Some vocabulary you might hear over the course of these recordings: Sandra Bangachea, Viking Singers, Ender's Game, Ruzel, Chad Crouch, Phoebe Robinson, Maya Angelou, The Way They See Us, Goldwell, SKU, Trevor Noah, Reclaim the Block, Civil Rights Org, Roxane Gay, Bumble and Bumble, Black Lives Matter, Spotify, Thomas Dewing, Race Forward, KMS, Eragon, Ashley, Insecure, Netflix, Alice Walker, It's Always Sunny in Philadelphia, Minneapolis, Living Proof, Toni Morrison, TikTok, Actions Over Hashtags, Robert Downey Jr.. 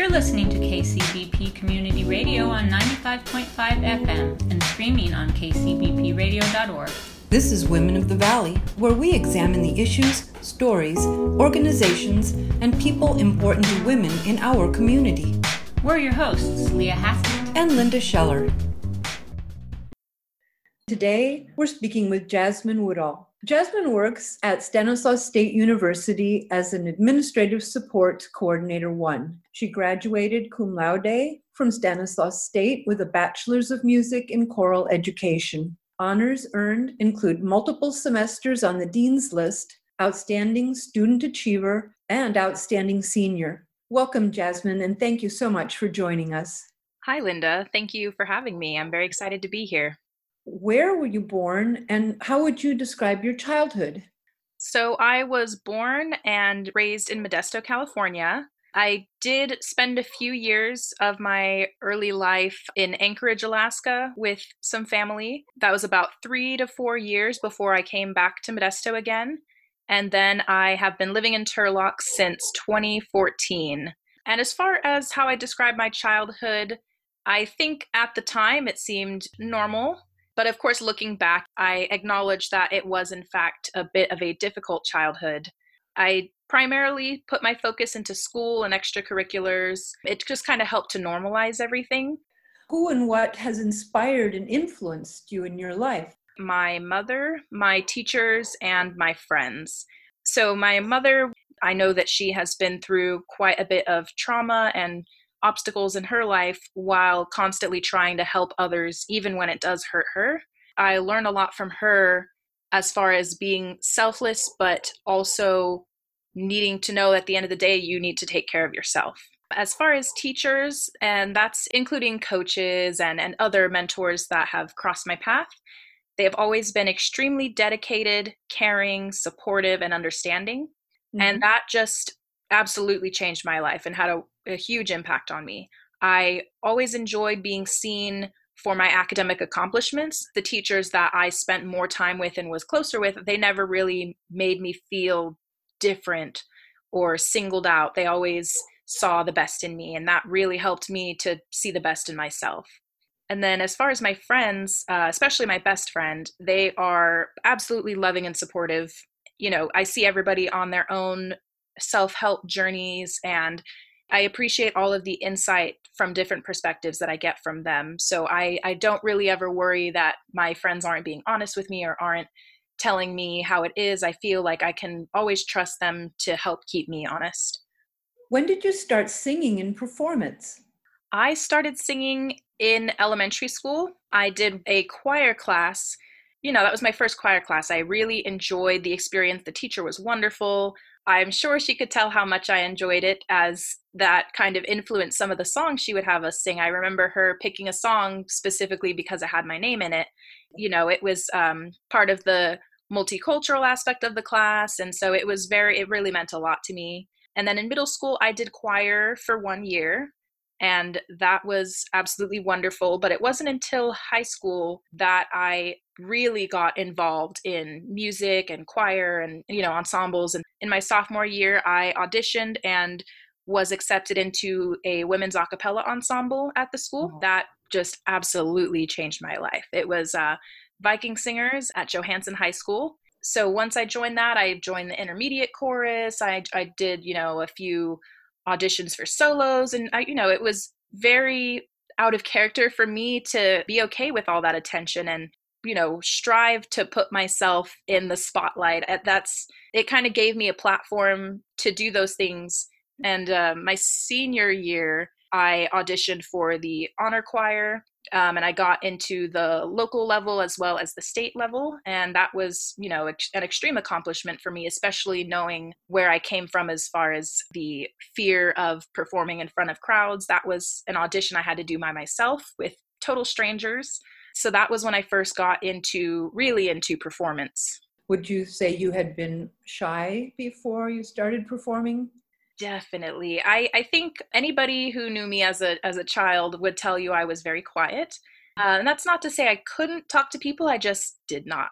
You're listening to KCBP Community Radio on 95.5 FM and streaming on kcbpradio.org. This is Women of the Valley, where we examine the issues, stories, organizations, and people important to women in our community. We're your hosts, Leah Hassett and Linda Scheller. Today, we're speaking with Jasmine Woodall. Jasmine works at Stanislaus State University as an Administrative Support Coordinator 1. She graduated cum laude from Stanislaus State with a Bachelor's of Music in Choral Education. Honors earned include multiple semesters on the Dean's List, Outstanding Student Achiever, and Outstanding Senior. Welcome, Jasmine, and thank you so much for joining us. Hi, Linda. Thank you for having me. I'm very excited to be here. Where were you born, and how would you describe your childhood? So I was born and raised in Modesto, California. I did spend a few years of my early life in Anchorage, Alaska with some family. That was about 3 to 4 years before I came back to Modesto again. And then I have been living in Turlock since 2014. And as far as how I describe my childhood, I think at the time it seemed normal. But of course, looking back, I acknowledge that it was, in fact, a bit of a difficult childhood. I primarily put my focus into school and extracurriculars. It just kind of helped to normalize everything. Who and what has inspired and influenced you in your life? My mother, my teachers, and my friends. So my mother, I know that she has been through quite a bit of trauma and obstacles in her life while constantly trying to help others, even when it does hurt her. I learn a lot from her as far as being selfless, but also needing to know at the end of the day, you need to take care of yourself. As far as teachers, and that's including coaches and other mentors that have crossed my path, they have always been extremely dedicated, caring, supportive, and understanding. Mm-hmm. And that just absolutely changed my life and had a huge impact on me. I always enjoyed being seen for my academic accomplishments. The teachers that I spent more time with and was closer with, they never really made me feel different or singled out. They always saw the best in me, and that really helped me to see the best in myself. And then as far as my friends, especially my best friend, they are absolutely loving and supportive. You know, I see everybody on their own self-help journeys, and I appreciate all of the insight from different perspectives that I get from them. So I don't really ever worry that my friends aren't being honest with me or aren't telling me how it is. I feel like I can always trust them to help keep me honest. When did you start singing and performance? I started singing in elementary school. I did a choir class. You know, that was my first choir class. I really enjoyed the experience. The teacher was wonderful. I'm sure she could tell how much I enjoyed it, as that kind of influenced some of the songs she would have us sing. I remember her picking a song specifically because it had my name in it. You know, it was part of the multicultural aspect of the class. And so it was it really meant a lot to me. And then in middle school, I did choir for 1 year. And that was absolutely wonderful. But it wasn't until high school that I really got involved in music and choir and, you know, ensembles. And in my sophomore year, I auditioned and was accepted into a women's a cappella ensemble at the school. That just absolutely changed my life. It was Viking Singers at Johansson High School. So once I joined that, I joined the intermediate chorus. I did, you know, a few auditions for solos, and I, you know, it was very out of character for me to be okay with all that attention and, you know, strive to put myself in the spotlight. It kind of gave me a platform to do those things. And my senior year, I auditioned for the honor choir, and I got into the local level as well as the state level. And that was, you know, an extreme accomplishment for me, especially knowing where I came from as far as the fear of performing in front of crowds. That was an audition I had to do by myself with total strangers. So that was when I first got into performance. Would you say you had been shy before you started performing? Definitely. I think anybody who knew me as a child would tell you I was very quiet. And that's not to say I couldn't talk to people. I just did not.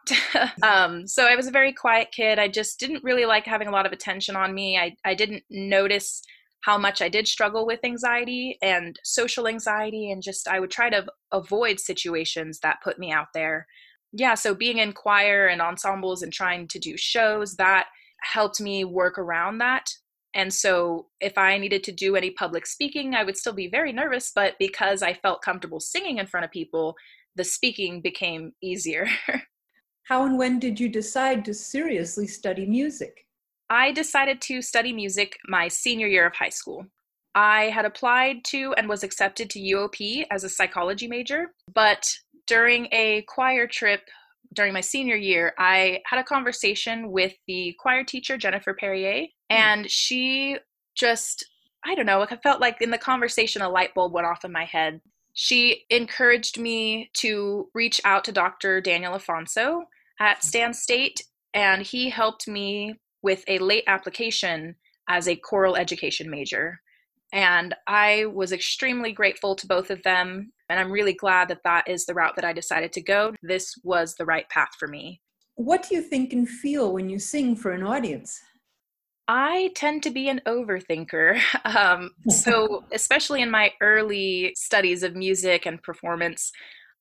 So I was a very quiet kid. I just didn't really like having a lot of attention on me. I didn't notice how much I did struggle with anxiety and social anxiety, and just I would try to avoid situations that put me out there. Yeah, so being in choir and ensembles and trying to do shows, that helped me work around that. And so if I needed to do any public speaking, I would still be very nervous, but because I felt comfortable singing in front of people, the speaking became easier. How and when did you decide to seriously study music? I decided to study music my senior year of high school. I had applied to and was accepted to UOP as a psychology major, but during a choir trip during my senior year, I had a conversation with the choir teacher, Jennifer Perrier, and she just, I don't know, I felt like in the conversation a light bulb went off in my head. She encouraged me to reach out to Dr. Daniel Afonso at Stan State, and he helped me with a late application as a choral education major. And I was extremely grateful to both of them, and I'm really glad that that is the route that I decided to go. This was the right path for me. What do you think and feel when you sing for an audience? I tend to be an overthinker. So especially in my early studies of music and performance,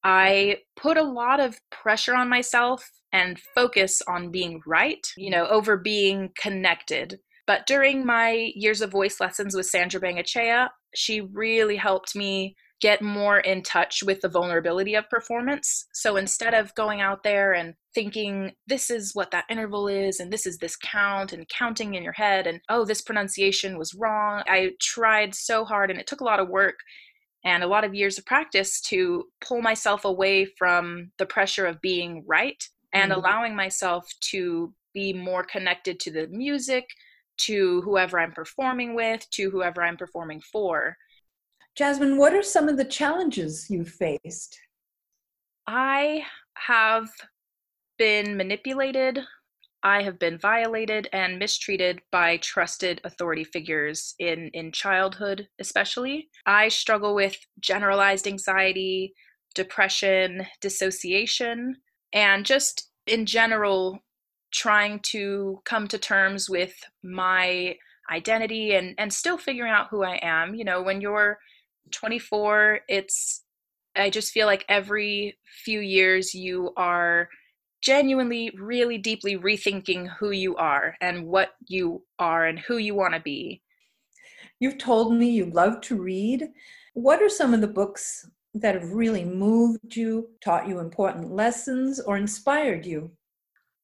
I put a lot of pressure on myself and focus on being right, over being connected. But during my years of voice lessons with Sandra Bangachea, she really helped me get more in touch with the vulnerability of performance. So instead of going out there and thinking, this is what that interval is, and this is this count, and counting in your head, and oh, this pronunciation was wrong, I tried so hard, and it took a lot of work and a lot of years of practice to pull myself away from the pressure of being right and allowing myself to be more connected to the music, to whoever I'm performing with, to whoever I'm performing for. Jasmine, what are some of the challenges you faced? I have been manipulated, I have been violated and mistreated by trusted authority figures in childhood especially. I struggle with generalized anxiety, depression, dissociation, and just in general, trying to come to terms with my identity and still figuring out who I am. When you're 24, I just feel like every few years you are genuinely, really deeply rethinking who you are and what you are and who you want to be. You've told me you love to read. What are some of the books that have really moved you, taught you important lessons, or inspired you?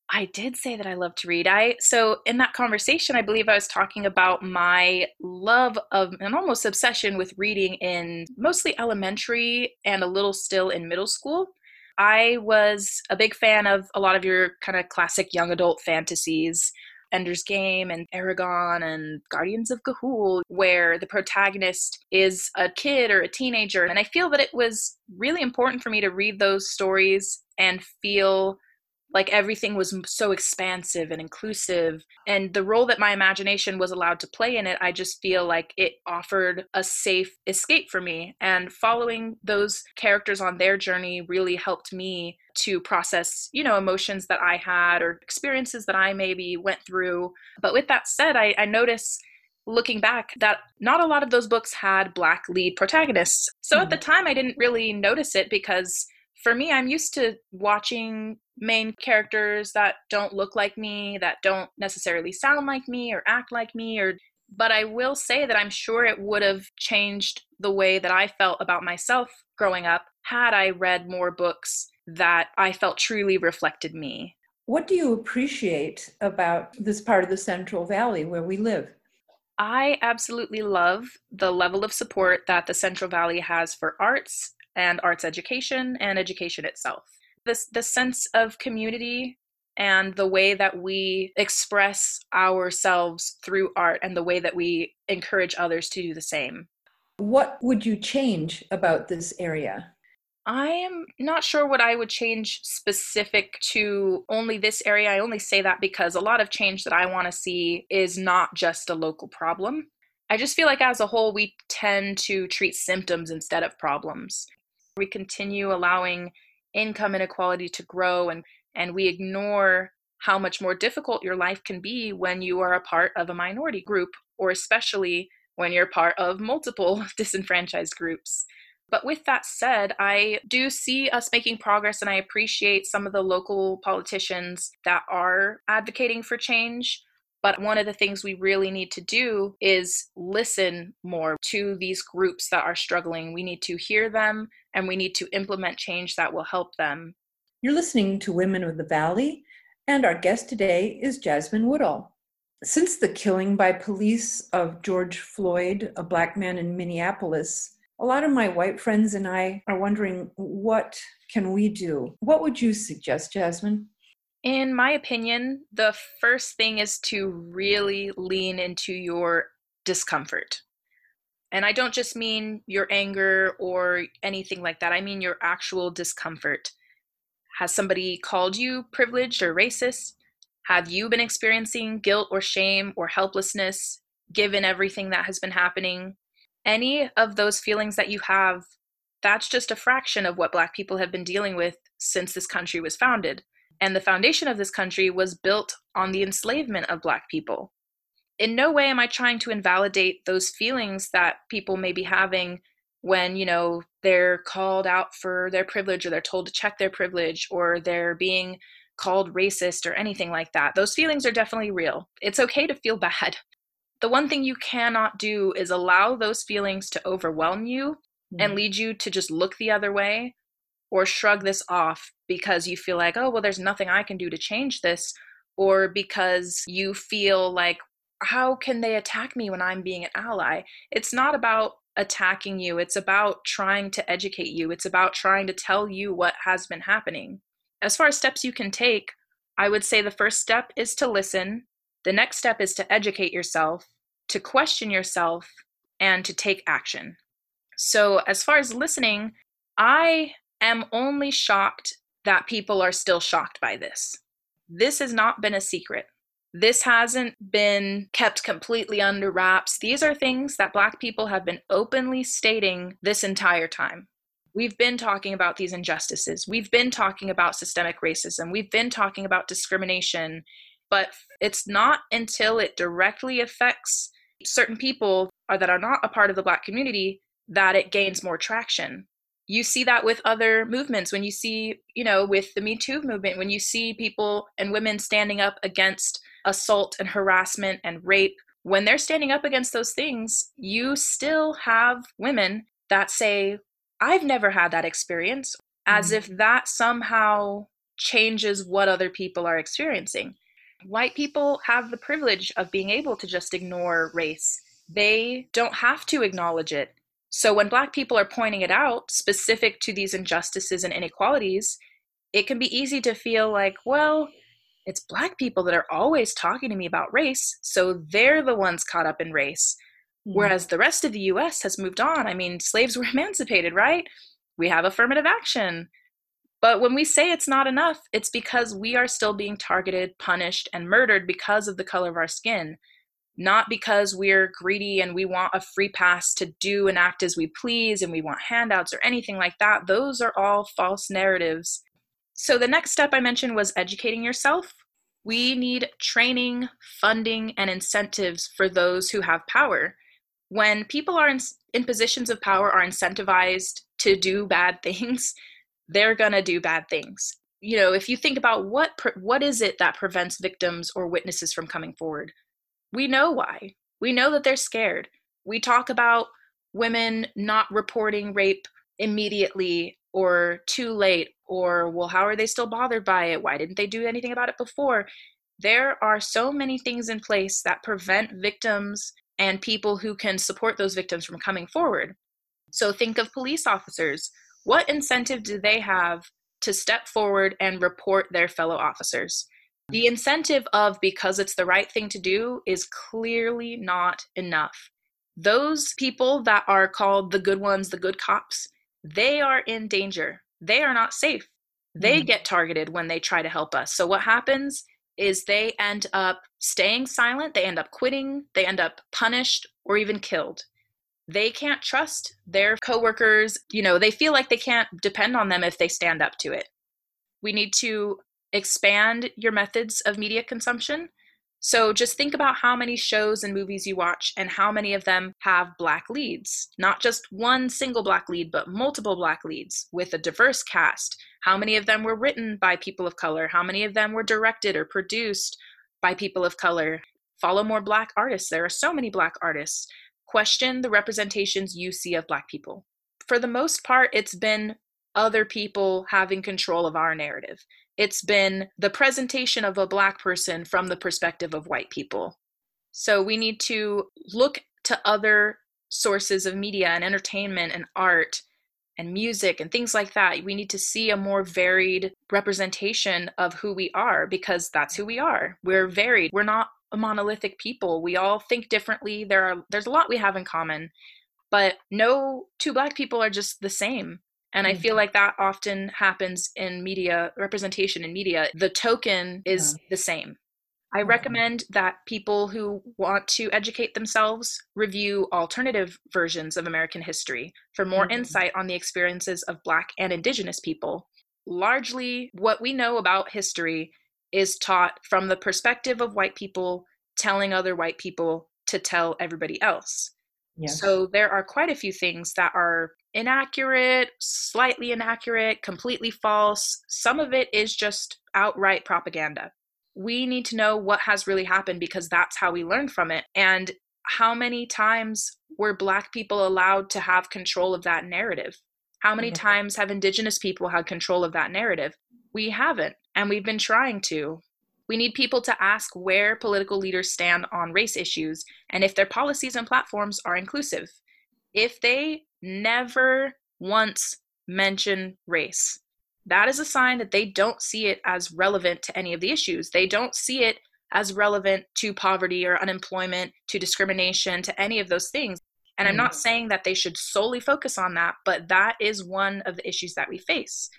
I did say that I love to read. So in that conversation, I believe I was talking about my love of and almost obsession with reading in mostly elementary and a little still in middle school. I was a big fan of a lot of your kind of classic young adult fantasies, Ender's Game and Eragon and Guardians of Ga'Hoole, where the protagonist is a kid or a teenager. And I feel that it was really important for me to read those stories and feel like everything was so expansive and inclusive. And the role that my imagination was allowed to play in it, I just feel like it offered a safe escape for me. And following those characters on their journey really helped me to process, emotions that I had or experiences that I maybe went through. But with that said, I notice looking back that not a lot of those books had Black lead protagonists. So at the time, I didn't really notice it because for me, I'm used to watching main characters that don't look like me, that don't necessarily sound like me or act like me. But I will say that I'm sure it would have changed the way that I felt about myself growing up had I read more books that I felt truly reflected me. What do you appreciate about this part of the Central Valley where we live? I absolutely love the level of support that the Central Valley has for arts and arts education and education itself. The sense of community and the way that we express ourselves through art and the way that we encourage others to do the same. What would you change about this area? I am not sure what I would change specific to only this area. I only say that because a lot of change that I want to see is not just a local problem. I just feel like as a whole, we tend to treat symptoms instead of problems. We continue allowing income inequality to grow, and we ignore how much more difficult your life can be when you are a part of a minority group, or especially when you're part of multiple disenfranchised groups. But with that said, I do see us making progress, and I appreciate some of the local politicians that are advocating for change. But one of the things we really need to do is listen more to these groups that are struggling. We need to hear them, and we need to implement change that will help them. You're listening to Women of the Valley, and our guest today is Jasmine Woodall. Since the killing by police of George Floyd, a Black man in Minneapolis, a lot of my white friends and I are wondering, what can we do? What would you suggest, Jasmine? In my opinion, the first thing is to really lean into your discomfort. And I don't just mean your anger or anything like that. I mean your actual discomfort. Has somebody called you privileged or racist? Have you been experiencing guilt or shame or helplessness, given everything that has been happening? Any of those feelings that you have, that's just a fraction of what Black people have been dealing with since this country was founded. And the foundation of this country was built on the enslavement of Black people. In no way am I trying to invalidate those feelings that people may be having when, you know, they're called out for their privilege, or they're told to check their privilege, or they're being called racist or anything like that. Those feelings are definitely real. It's okay to feel bad. The one thing you cannot do is allow those feelings to overwhelm you and lead you to just look the other way or shrug this off because you feel like, oh, well, there's nothing I can do to change this, or because you feel like, how can they attack me when I'm being an ally? It's not about attacking you. It's about trying to educate you. It's about trying to tell you what has been happening. As far as steps you can take, I would say the first step is to listen. The next step is to educate yourself, to question yourself, and to take action. So as far as listening, I am only shocked that people are still shocked by this. This has not been a secret. This hasn't been kept completely under wraps. These are things that Black people have been openly stating this entire time. We've been talking about these injustices. We've been talking about systemic racism. We've been talking about discrimination. But it's not until it directly affects certain people or that are not a part of the Black community that it gains more traction. You see that with other movements, when you see, you know, with the Me Too movement, when you see people and women standing up against assault and harassment and rape, when they're standing up against those things, you still have women that say, I've never had that experience, as if that somehow changes what other people are experiencing. White people have the privilege of being able to just ignore race. They don't have to acknowledge it. So when Black people are pointing it out specific to these injustices and inequalities, it can be easy to feel like, well, it's Black people that are always talking to me about race, so they're the ones caught up in race. Whereas the rest of the U.S. has moved on. I mean, slaves were emancipated, right? We have affirmative action. But when we say it's not enough, it's because we are still being targeted, punished, and murdered because of the color of our skin, not because we're greedy and we want a free pass to do and act as we please and we want handouts or anything like that. Those are all false narratives. So the next step I mentioned was educating yourself. We need training, funding, and incentives for those who have power. When people are in positions of power are incentivized to do bad things, they're going to do bad things. You know, if you think about what is it that prevents victims or witnesses from coming forward? We know why. We know that they're scared. We talk about women not reporting rape immediately or too late, or, well, how are they still bothered by it? Why didn't they do anything about it before? There are so many things in place that prevent victims and people who can support those victims from coming forward. So think of police officers. What incentive do they have to step forward and report their fellow officers? The incentive of because it's the right thing to do is clearly not enough. Those people that are called the good ones, the good cops, they are in danger. They are not safe. They get targeted when they try to help us. So what happens is they end up staying silent, they end up quitting, they end up punished or even killed. They can't trust their coworkers. You know, they feel like they can't depend on them if they stand up to it. We need to expand your methods of media consumption. So just think about how many shows and movies you watch and how many of them have Black leads. Not just one single Black lead, but multiple Black leads with a diverse cast. How many of them were written by people of color? How many of them were directed or produced by people of color? Follow more Black artists. There are so many Black artists. Question the representations you see of Black people. For the most part, it's been other people having control of our narrative. It's been the presentation of a Black person from the perspective of white people. So we need to look to other sources of media and entertainment and art and music and things like that. We need to see a more varied representation of who we are, because that's who we are. We're varied. We're not a monolithic people. We all think differently. There's a lot we have in common, but no two Black people are just the same. And I feel like that often happens in media, representation in media. The token is the same. I recommend that people who want to educate themselves review alternative versions of American history for more insight on the experiences of Black and Indigenous people. Largely, what we know about history is taught from the perspective of white people telling other white people to tell everybody else. Yes. So there are quite a few things that are inaccurate, slightly inaccurate, completely false. Some of it is just outright propaganda. We need to know what has really happened, because that's how we learn from it. And how many times were Black people allowed to have control of that narrative? How many times have Indigenous people had control of that narrative? We haven't, and we've been trying to. We need people to ask where political leaders stand on race issues and if their policies and platforms are inclusive. If they never once mention race, that is a sign that they don't see it as relevant to any of the issues. They don't see it as relevant to poverty or unemployment, to discrimination, to any of those things. And I'm not saying that they should solely focus on that, but that is one of the issues that we face.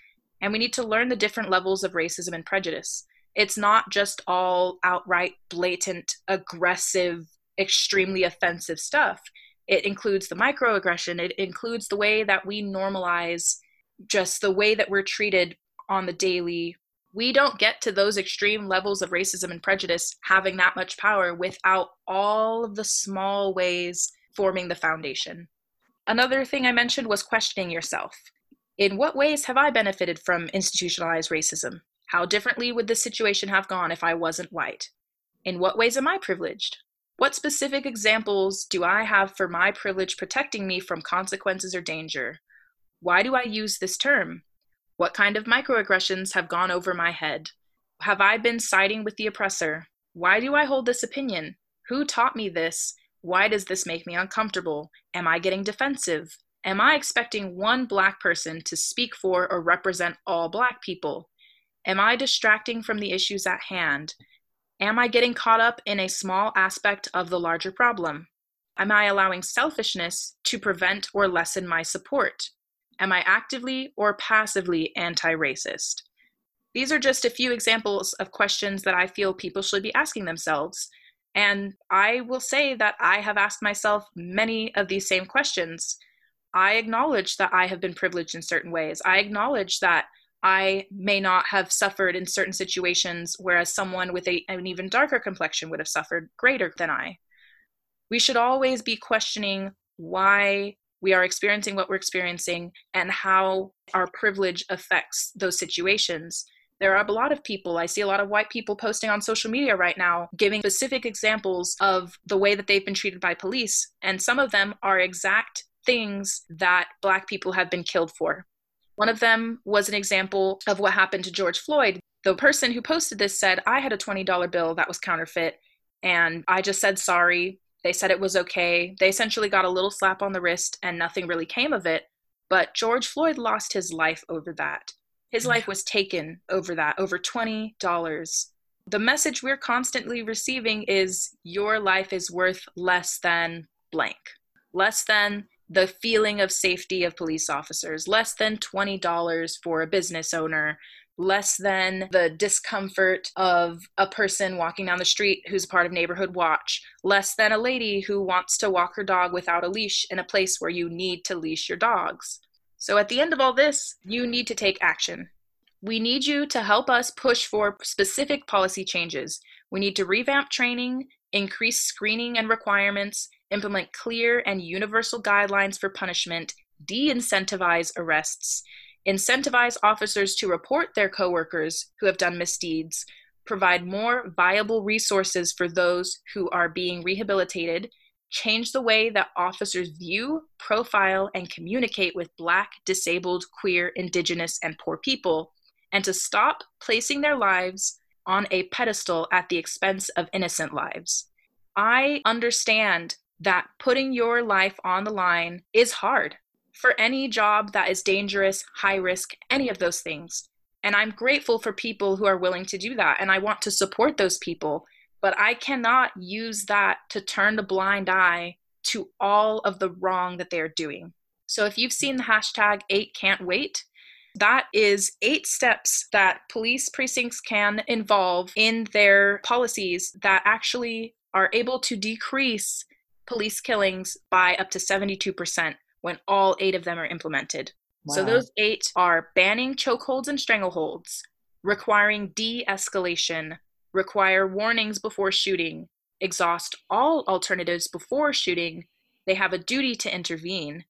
And we need to learn the different levels of racism and prejudice. It's not just all outright, blatant, aggressive, extremely offensive stuff. It includes the microaggression. It includes the way that we normalize just the way that we're treated on the daily. We don't get to those extreme levels of racism and prejudice having that much power without all of the small ways forming the foundation. Another thing I mentioned was questioning yourself. In what ways have I benefited from institutionalized racism? How differently would this situation have gone if I wasn't white? In what ways am I privileged? What specific examples do I have for my privilege protecting me from consequences or danger? Why do I use this term? What kind of microaggressions have gone over my head? Have I been siding with the oppressor? Why do I hold this opinion? Who taught me this? Why does this make me uncomfortable? Am I getting defensive? Am I expecting one Black person to speak for or represent all Black people? Am I distracting from the issues at hand? Am I getting caught up in a small aspect of the larger problem? Am I allowing selfishness to prevent or lessen my support? Am I actively or passively anti-racist? These are just a few examples of questions that I feel people should be asking themselves. And I will say that I have asked myself many of these same questions. I acknowledge that I have been privileged in certain ways. I acknowledge that I may not have suffered in certain situations, whereas someone with an even darker complexion would have suffered greater than I. We should always be questioning why we are experiencing what we're experiencing and how our privilege affects those situations. There are a lot of people, I see a lot of white people posting on social media right now, giving specific examples of the way that they've been treated by police. And some of them are exact things that Black people have been killed for. One of them was an example of what happened to George Floyd. The person who posted this said, I had a $20 bill that was counterfeit, and I just said sorry. They said it was okay. They essentially got a little slap on the wrist, and nothing really came of it. But George Floyd lost his life over that. His life was taken over that, over $20. The message we're constantly receiving is your life is worth less than blank, less than the feeling of safety of police officers, less than $20 for a business owner, less than the discomfort of a person walking down the street who's part of neighborhood watch, less than a lady who wants to walk her dog without a leash in a place where you need to leash your dogs. So at the end of all this, you need to take action. We need you to help us push for specific policy changes. We need to revamp training, increase screening and requirements, implement clear and universal guidelines for punishment, de-incentivize arrests, incentivize officers to report their coworkers who have done misdeeds, provide more viable resources for those who are being rehabilitated, change the way that officers view, profile, and communicate with Black, disabled, queer, Indigenous, and poor people, and to stop placing their lives on a pedestal at the expense of innocent lives. I understand that putting your life on the line is hard for any job that is dangerous, high risk, any of those things. And I'm grateful for people who are willing to do that. And I want to support those people, but I cannot use that to turn a blind eye to all of the wrong that they're doing. So if you've seen the hashtag 8Can'tWait, that is 8 steps that police precincts can involve in their policies that actually are able to decrease police killings by up to 72% when all 8 of them are implemented. Wow. So those 8 are banning chokeholds and strangleholds, requiring de-escalation, require warnings before shooting, exhaust all alternatives before shooting, they have a duty to intervene,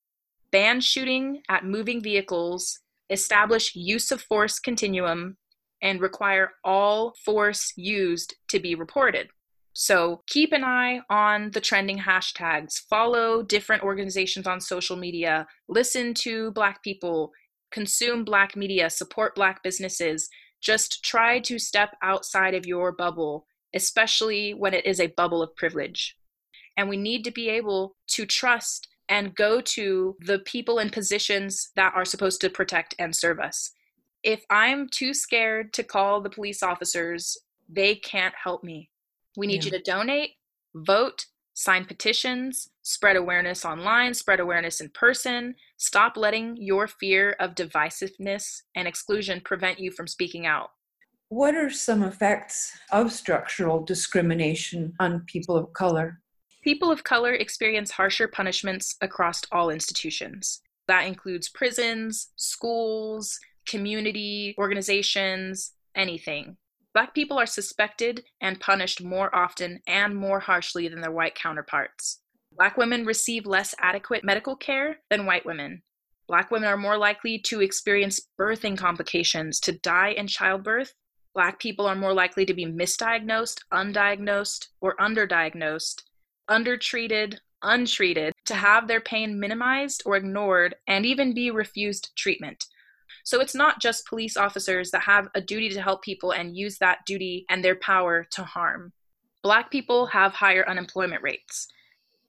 ban shooting at moving vehicles, establish use of force continuum, and require all force used to be reported. So keep an eye on the trending hashtags, follow different organizations on social media, listen to Black people, consume Black media, support Black businesses. Just try to step outside of your bubble, especially when it is a bubble of privilege. And we need to be able to trust and go to the people in positions that are supposed to protect and serve us. If I'm too scared to call the police officers, they can't help me. We need you to donate, vote, sign petitions, spread awareness online, spread awareness in person. Stop letting your fear of divisiveness and exclusion prevent you from speaking out. What are some effects of structural discrimination on people of color? People of color experience harsher punishments across all institutions. That includes prisons, schools, community organizations, anything. Black people are suspected and punished more often and more harshly than their white counterparts. Black women receive less adequate medical care than white women. Black women are more likely to experience birthing complications, to die in childbirth. Black people are more likely to be misdiagnosed, undiagnosed, or underdiagnosed, undertreated, untreated, to have their pain minimized or ignored, and even be refused treatment. So it's not just police officers that have a duty to help people and use that duty and their power to harm. Black people have higher unemployment rates.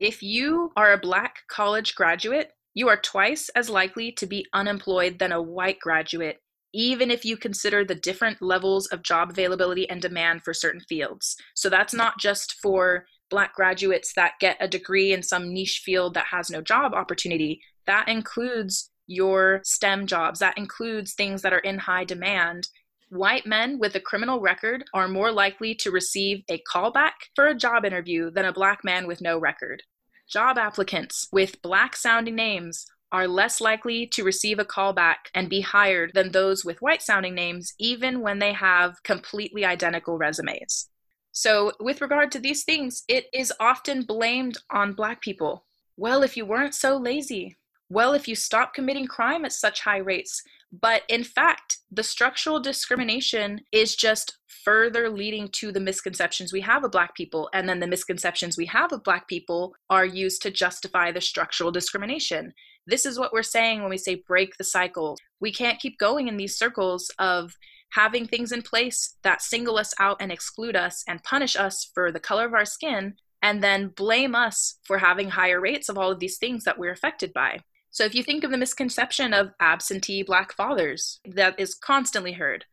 If you are a Black college graduate, you are twice as likely to be unemployed than a white graduate, even if you consider the different levels of job availability and demand for certain fields. So that's not just for Black graduates that get a degree in some niche field that has no job opportunity. That includes your STEM jobs. That includes things that are in high demand. White men with a criminal record are more likely to receive a callback for a job interview than a Black man with no record. Job applicants with Black-sounding names are less likely to receive a callback and be hired than those with white-sounding names, even when they have completely identical resumes. So with regard to these things, it is often blamed on Black people. Well, if you weren't so lazy. Well, if you stop committing crime at such high rates. But in fact, the structural discrimination is just further leading to the misconceptions we have of Black people. And then the misconceptions we have of Black people are used to justify the structural discrimination. This is what we're saying when we say break the cycle. We can't keep going in these circles of having things in place that single us out and exclude us and punish us for the color of our skin, and then blame us for having higher rates of all of these things that we're affected by. So if you think of the misconception of absentee Black fathers that is constantly heard,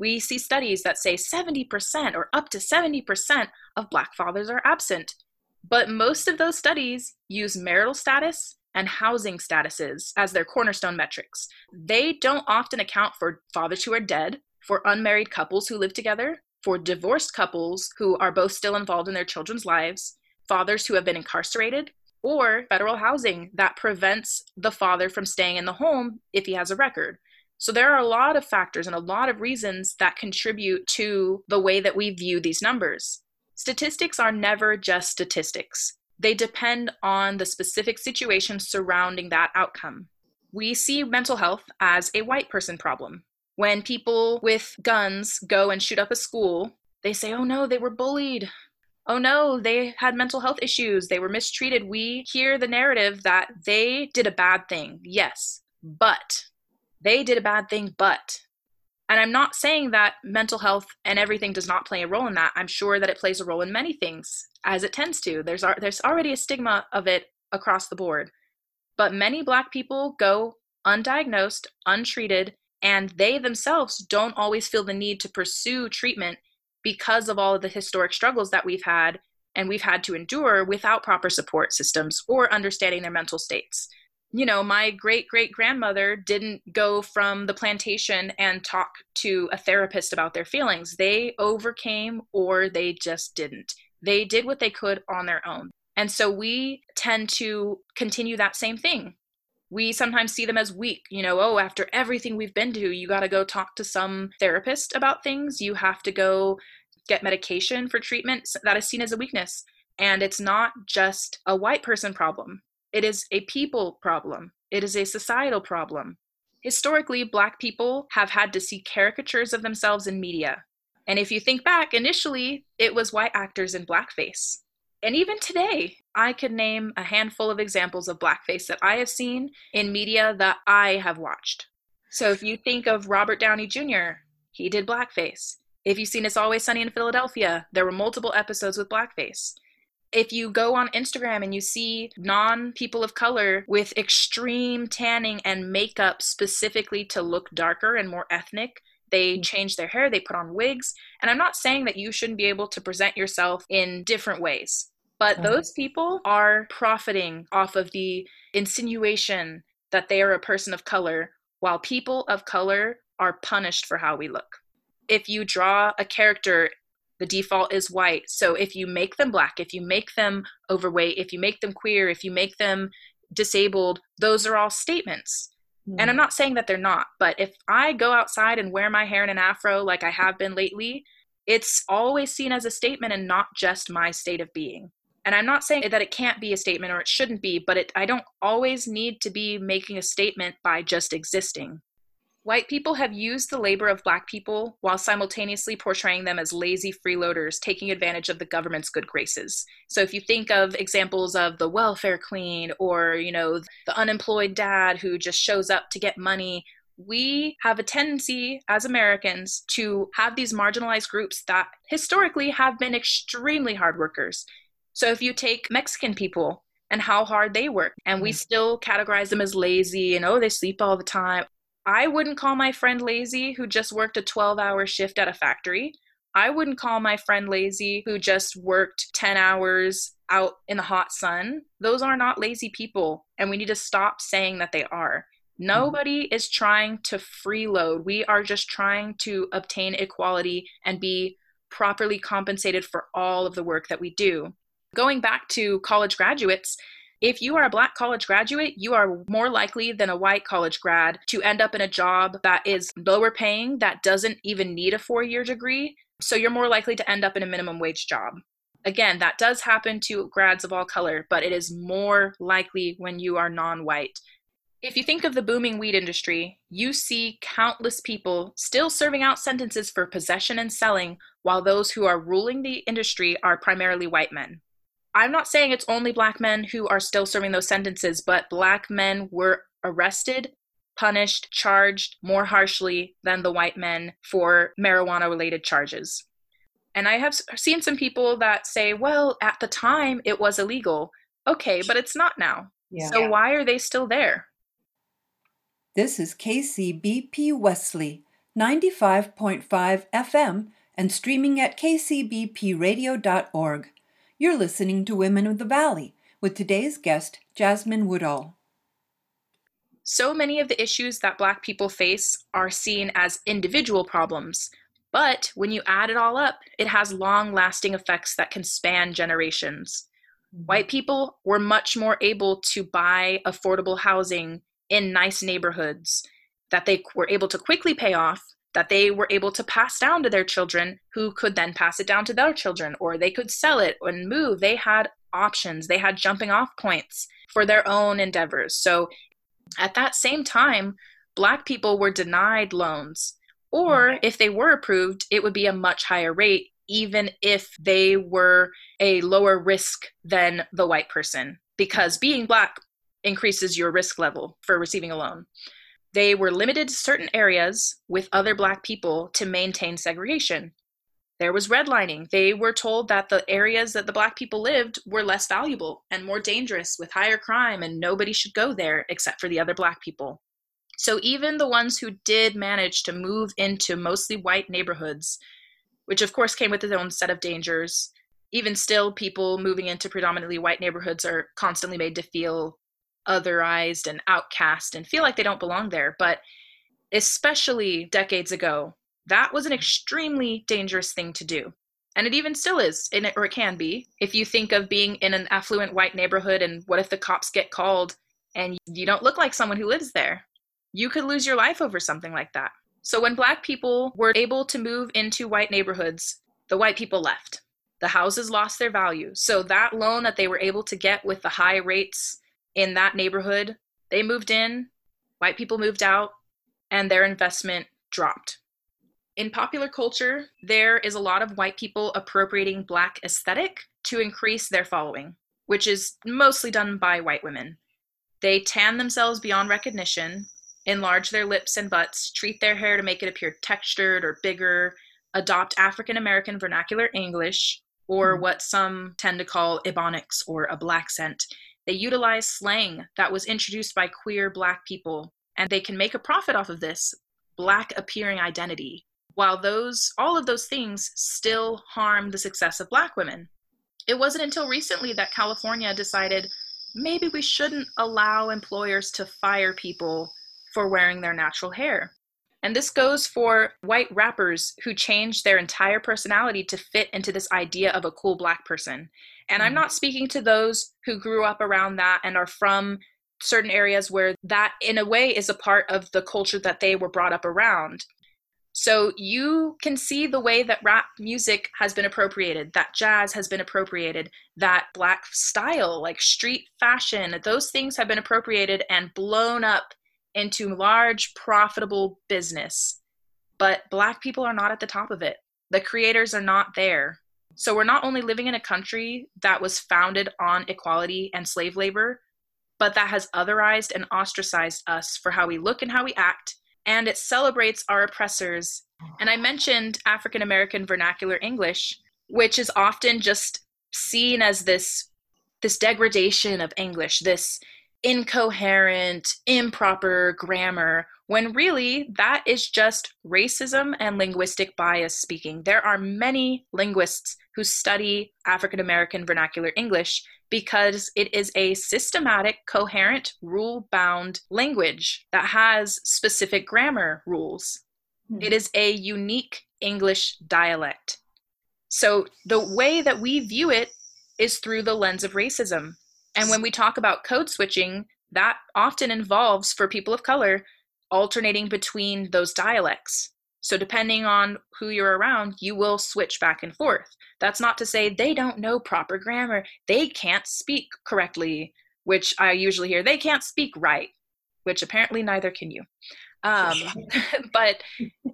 we see studies that say 70% or up to 70% of Black fathers are absent. But most of those studies use marital status and housing statuses as their cornerstone metrics. They don't often account for fathers who are dead, for unmarried couples who live together, for divorced couples who are both still involved in their children's lives, fathers who have been incarcerated, or federal housing that prevents the father from staying in the home if he has a record. So there are a lot of factors and a lot of reasons that contribute to the way that we view these numbers. Statistics are never just statistics. They depend on the specific situation surrounding that outcome. We see mental health as a white person problem. When people with guns go and shoot up a school, they say, oh no, they were bullied. Oh no, they had mental health issues. They were mistreated. We hear the narrative that they did a bad thing. Yes, but. They did a bad thing, but. And I'm not saying that mental health and everything does not play a role in that. I'm sure that it plays a role in many things, as it tends to. There's already a stigma of it across the board. But many Black people go undiagnosed, untreated, and they themselves don't always feel the need to pursue treatment because of all of the historic struggles that we've had and we've had to endure without proper support systems or understanding their mental states. You know, my great-great-grandmother didn't go from the plantation and talk to a therapist about their feelings. They overcame, or they just didn't. They did what they could on their own. And so we tend to continue that same thing. We sometimes see them as weak. You know, oh, after everything we've been to, you got to go talk to some therapist about things. You have to go get medication for treatment. That is seen as a weakness. And it's not just a white person problem. It is a people problem. It is a societal problem. Historically, Black people have had to see caricatures of themselves in media. And if you think back, initially, it was white actors in blackface. And even today, I could name a handful of examples of blackface that I have seen in media that I have watched. So if you think of Robert Downey Jr., he did blackface. If you've seen It's Always Sunny in Philadelphia, there were multiple episodes with blackface. If you go on Instagram and you see non-people of color with extreme tanning and makeup specifically to look darker and more ethnic, they change their hair, they put on wigs. And I'm not saying that you shouldn't be able to present yourself in different ways, but those people are profiting off of the insinuation that they are a person of color, while people of color are punished for how we look. If you draw a character, the default is white. So if you make them Black, if you make them overweight, if you make them queer, if you make them disabled, those are all statements. Mm. And I'm not saying that they're not, but if I go outside and wear my hair in an afro like I have been lately, it's always seen as a statement and not just my state of being. And I'm not saying that it can't be a statement or it shouldn't be, but I don't always need to be making a statement by just existing. White people have used the labor of Black people while simultaneously portraying them as lazy freeloaders taking advantage of the government's good graces. So if you think of examples of the welfare queen or, you know, the unemployed dad who just shows up to get money, we have a tendency as Americans to have these marginalized groups that historically have been extremely hard workers. So if you take Mexican people and how hard they work, and we still categorize them as lazy and, oh, they sleep all the time. I wouldn't call my friend lazy who just worked a 12-hour shift at a factory. I wouldn't call my friend lazy who just worked 10 hours out in the hot sun. Those are not lazy people, and we need to stop saying that they are. Nobody is trying to freeload. We are just trying to obtain equality and be properly compensated for all of the work that we do. Going back to college graduates, if you are a Black college graduate, you are more likely than a white college grad to end up in a job that is lower paying, that doesn't even need a 4-year degree. So you're more likely to end up in a minimum wage job. Again, that does happen to grads of all color, but it is more likely when you are non-white. If you think of the booming weed industry, you see countless people still serving out sentences for possession and selling, while those who are ruling the industry are primarily white men. I'm not saying it's only Black men who are still serving those sentences, but Black men were arrested, punished, charged more harshly than the white men for marijuana-related charges. And I have seen some people that say, well, at the time it was illegal. Okay, but it's not now. Yeah. So why are they still there? This is KCBP Wesley, 95.5 FM and streaming at kcbpradio.org. You're listening to Women of the Valley with today's guest, Jasmine Woodall. So many of the issues that Black people face are seen as individual problems, but when you add it all up, it has long-lasting effects that can span generations. White people were much more able to buy affordable housing in nice neighborhoods. that they were able to quickly pay off, that they were able to pass down to their children, who could then pass it down to their children, or they could sell it and move. They had options. They had jumping off points for their own endeavors. So at that same time, Black people were denied loans, or if they were approved, it would be a much higher rate, even if they were a lower risk than the white person, because being Black increases your risk level for receiving a loan. They were limited to certain areas with other Black people to maintain segregation. There was redlining. They were told that the areas that the Black people lived were less valuable and more dangerous with higher crime, and nobody should go there except for the other Black people. So even the ones who did manage to move into mostly white neighborhoods, which of course came with its own set of dangers, even still, people moving into predominantly white neighborhoods are constantly made to feel otherized and outcast and feel like they don't belong there. But especially decades ago, that was an extremely dangerous thing to do. And it even still is, or it can be. If you think of being in an affluent white neighborhood and what if the cops get called and you don't look like someone who lives there, you could lose your life over something like that. So when Black people were able to move into white neighborhoods, the white people left. The houses lost their value. So that loan that they were able to get with the high rates in that neighborhood, they moved in, white people moved out, and their investment dropped. In popular culture, there is a lot of white people appropriating Black aesthetic to increase their following, which is mostly done by white women. They tan themselves beyond recognition, enlarge their lips and butts, treat their hair to make it appear textured or bigger, adopt African-American vernacular English, or what some tend to call Ebonics or a Black scent. They utilize slang that was introduced by queer Black people, and they can make a profit off of this Black appearing identity, while all of those things still harm the success of Black women. It wasn't until recently that California decided maybe we shouldn't allow employers to fire people for wearing their natural hair. And this goes for white rappers who change their entire personality to fit into this idea of a cool Black person. And I'm not speaking to those who grew up around that and are from certain areas where that, in a way, is a part of the culture that they were brought up around. So you can see the way that rap music has been appropriated, that jazz has been appropriated, that Black style, like street fashion, those things have been appropriated and blown up into large, profitable business. But Black people are not at the top of it. The creators are not there. So we're not only living in a country that was founded on equality and slave labor, but that has otherized and ostracized us for how we look and how we act, and it celebrates our oppressors. And I mentioned African-American vernacular English, which is often just seen as this degradation of English, this incoherent, improper grammar, when really that is just racism and linguistic bias speaking. There are many linguists who study African-American vernacular English because it is a systematic, coherent, rule-bound language that has specific grammar rules. It is a unique English dialect. So the way that we view it is through the lens of racism. And when we talk about code switching, that often involves, for people of color, alternating between those dialects. So depending on who you're around, you will switch back and forth. That's not to say they don't know proper grammar. They can't speak correctly, which I usually hear. They can't speak right, which apparently neither can you. But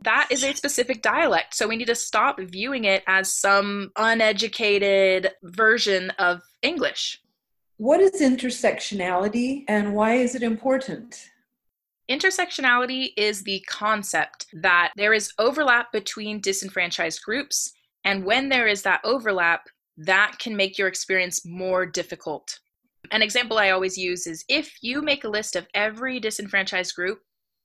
that is a specific dialect. So we need to stop viewing it as some uneducated version of English. What is intersectionality and why is it important? Intersectionality is the concept that there is overlap between disenfranchised groups, and when there is that overlap, that can make your experience more difficult. An example I always use is if you make a list of every disenfranchised group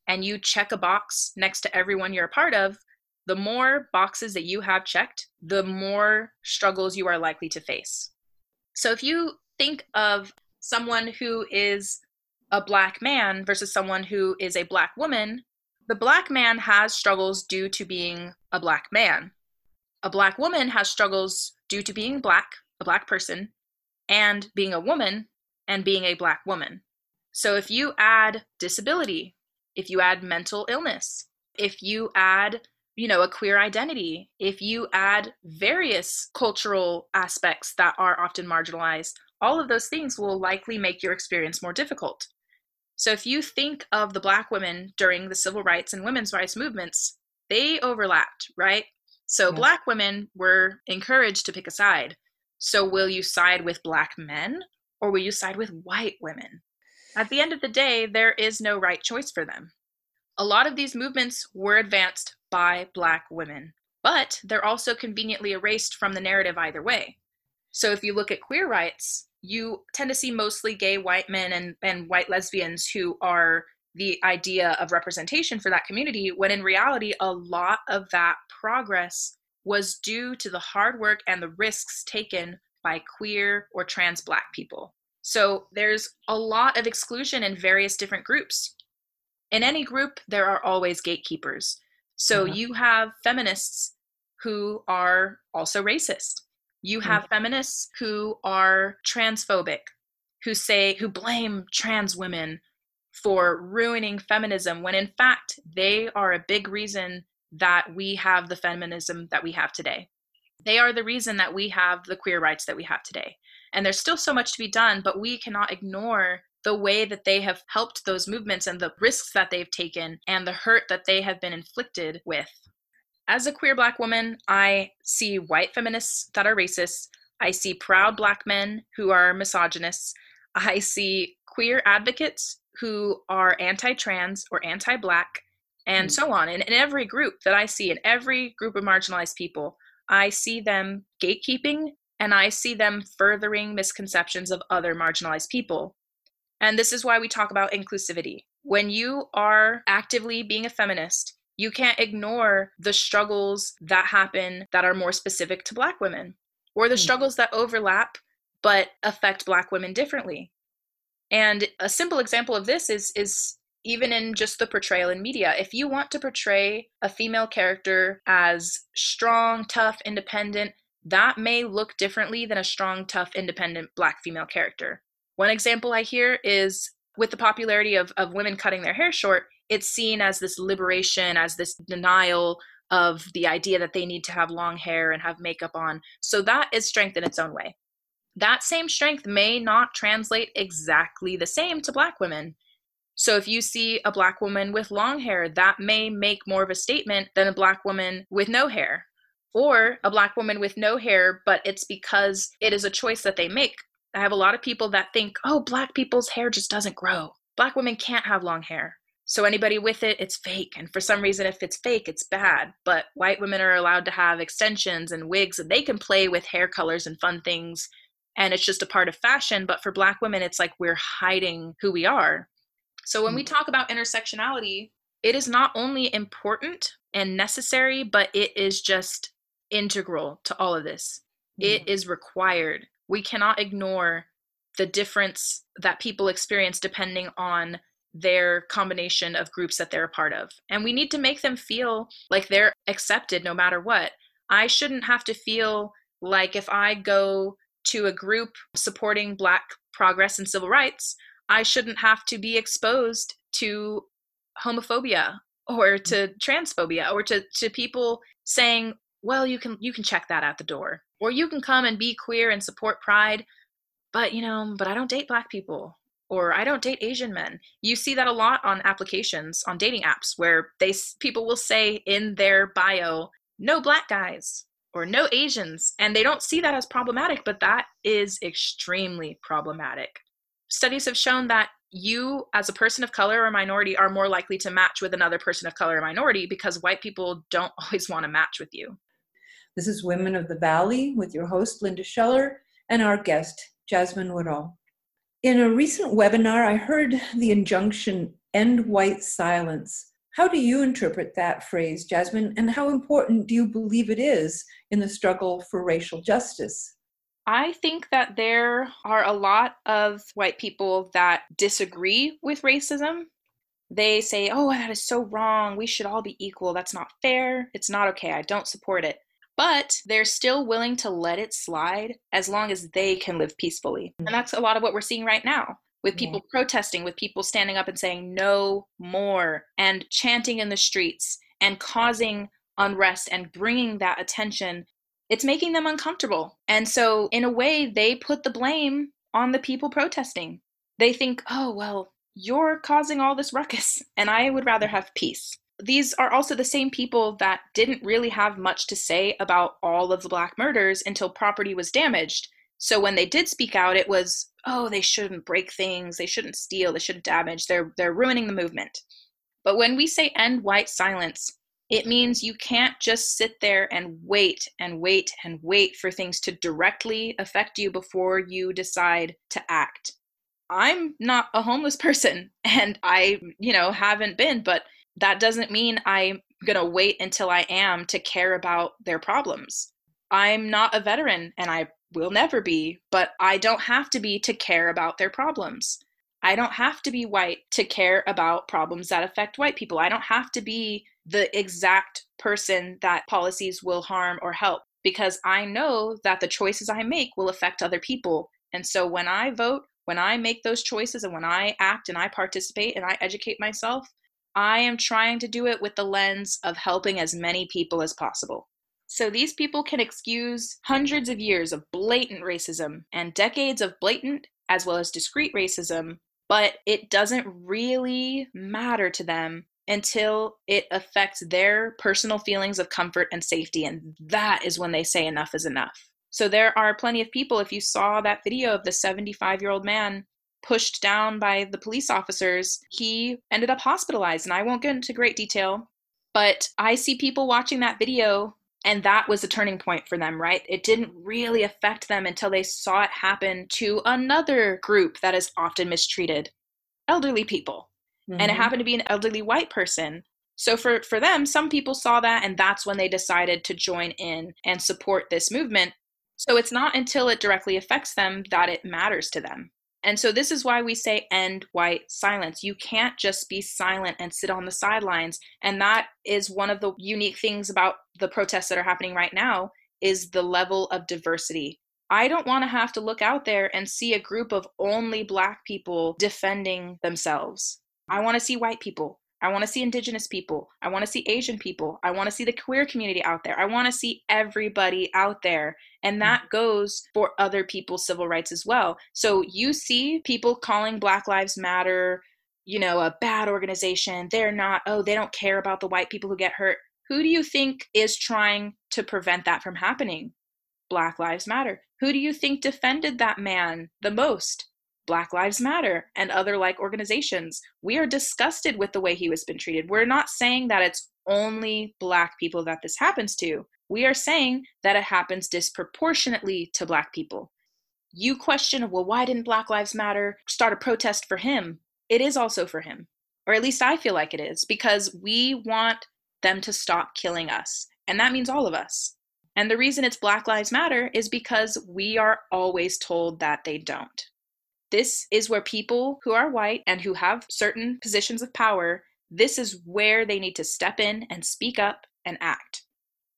and you check a box next to everyone you're a part of, the more boxes that you have checked, the more struggles you are likely to face. So if you think of someone who is a Black man versus someone who is a Black woman, the Black man has struggles due to being a Black man. A Black woman has struggles due to being Black, a Black person, and being a woman, and being a Black woman. So if you add disability if you add mental illness, if you add, you know, a queer identity, if you add various cultural aspects that are often marginalized, all of those things will likely make your experience more difficult. So if you think of the Black women during the civil rights and women's rights movements, they overlapped, right? So yes. Black women were encouraged to pick a side. So will you side with Black men or will you side with white women? At the end of the day, there is no right choice for them. A lot of these movements were advanced by Black women, but they're also conveniently erased from the narrative either way. So if you look at queer rights, you tend to see mostly gay white men and white lesbians who are the idea of representation for that community, when in reality, a lot of that progress was due to the hard work and the risks taken by queer or trans Black people. So there's a lot of exclusion in various different groups. In any group, there are always gatekeepers. So you have feminists who are also racist. You have feminists who are transphobic, who blame trans women for ruining feminism, when in fact, they are a big reason that we have the feminism that we have today. They are the reason that we have the queer rights that we have today. And there's still so much to be done, but we cannot ignore the way that they have helped those movements and the risks that they've taken and the hurt that they have been inflicted with. As a queer Black woman, I see white feminists that are racists. I see proud Black men who are misogynists. I see queer advocates who are anti-trans or anti-Black, and so on. And in every group that I see, in every group of marginalized people, I see them gatekeeping and I see them furthering misconceptions of other marginalized people. And this is why we talk about inclusivity. When you are actively being a feminist, you can't ignore the struggles that happen that are more specific to Black women, or the struggles that overlap but affect Black women differently. And a simple example of this is even in just the portrayal in media. If you want to portray a female character as strong, tough, independent, that may look differently than a strong, tough, independent Black female character. One example I hear is with the popularity of women cutting their hair short, it's seen as this liberation, as this denial of the idea that they need to have long hair and have makeup on. So that is strength in its own way. That same strength may not translate exactly the same to Black women. So if you see a Black woman with long hair, that may make more of a statement than a Black woman with no hair, or a Black woman with no hair, but it's because it is a choice that they make. I have a lot of people that think, oh, Black people's hair just doesn't grow. Black women can't have long hair. So anybody with it, it's fake. And for some reason, if it's fake, it's bad. But white women are allowed to have extensions and wigs, and they can play with hair colors and fun things. And it's just a part of fashion. But for Black women, it's like we're hiding who we are. So when we talk about intersectionality, it is not only important and necessary, but it is just integral to all of this. It is required. We cannot ignore the difference that people experience depending on their combination of groups that they're a part of. And we need to make them feel like they're accepted no matter what. I shouldn't have to feel like if I go to a group supporting Black progress and civil rights, I shouldn't have to be exposed to homophobia or to transphobia or to people saying, well, you can check that out the door, or you can come and be queer and support pride, but I don't date Black people, or I don't date Asian men. You see that a lot on applications, on dating apps, where people will say in their bio, no Black guys or no Asians, and they don't see that as problematic, but that is extremely problematic. Studies have shown that you, as a person of color or minority, are more likely to match with another person of color or minority because white people don't always want to match with you. This is Women of the Valley with your host, Linda Scheller, and our guest, Jasmine Woodall. In a recent webinar, I heard the injunction, end white silence. How do you interpret that phrase, Jasmine, and how important do you believe it is in the struggle for racial justice? I think that there are a lot of white people that disagree with racism. They say, oh, that is so wrong. We should all be equal. That's not fair. It's not okay. I don't support it. But they're still willing to let it slide as long as they can live peacefully. And that's a lot of what we're seeing right now. with people protesting, with people standing up and saying no more, and chanting in the streets and causing unrest and bringing that attention. It's making them uncomfortable. And so in a way, they put the blame on the people protesting. They think, oh, well, you're causing all this ruckus and I would rather have peace. These are also the same people that didn't really have much to say about all of the Black murders until property was damaged. So when they did speak out, it was, oh, they shouldn't break things, they shouldn't steal, they shouldn't damage, they're ruining the movement. But when we say end white silence, it means you can't just sit there and wait for things to directly affect you before you decide to act. I'm not a homeless person, and I, haven't been, but that doesn't mean I'm going to wait until I am to care about their problems. I'm not a veteran, and I will never be, but I don't have to be to care about their problems. I don't have to be white to care about problems that affect white people. I don't have to be the exact person that policies will harm or help, because I know that the choices I make will affect other people. And so when I vote, when I make those choices, and when I act and I participate and I educate myself, I am trying to do it with the lens of helping as many people as possible. So these people can excuse hundreds of years of blatant racism and decades of blatant as well as discrete racism, but it doesn't really matter to them until it affects their personal feelings of comfort and safety. And that is when they say enough is enough. So there are plenty of people, if you saw that video of the 75-year-old man pushed down by the police officers, he ended up hospitalized. And I won't get into great detail, but I see people watching that video, and that was a turning point for them, right? It didn't really affect them until they saw it happen to another group that is often mistreated, elderly people. Mm-hmm. And it happened to be an elderly white person. So for them, some people saw that, and that's when they decided to join in and support this movement. So it's not until it directly affects them that it matters to them. And so this is why we say end white silence. You can't just be silent and sit on the sidelines. And that is one of the unique things about the protests that are happening right now, is the level of diversity. I don't want to have to look out there and see a group of only Black people defending themselves. I want to see white people. I want to see Indigenous people. I want to see Asian people. I want to see the queer community out there. I want to see everybody out there. And that goes for other people's civil rights as well. So you see people calling Black Lives Matter, a bad organization. They're not, they don't care about the white people who get hurt. Who do you think is trying to prevent that from happening? Black Lives Matter. Who do you think defended that man the most? Black Lives Matter and other like organizations. We are disgusted with the way he has been treated. We're not saying that it's only Black people that this happens to. We are saying that it happens disproportionately to Black people. You question, well, why didn't Black Lives Matter start a protest for him? It is also for him, or at least I feel like it is, because we want them to stop killing us. And that means all of us. And the reason it's Black Lives Matter is because we are always told that they don't. This is where people who are white and who have certain positions of power, this is where they need to step in and speak up and act.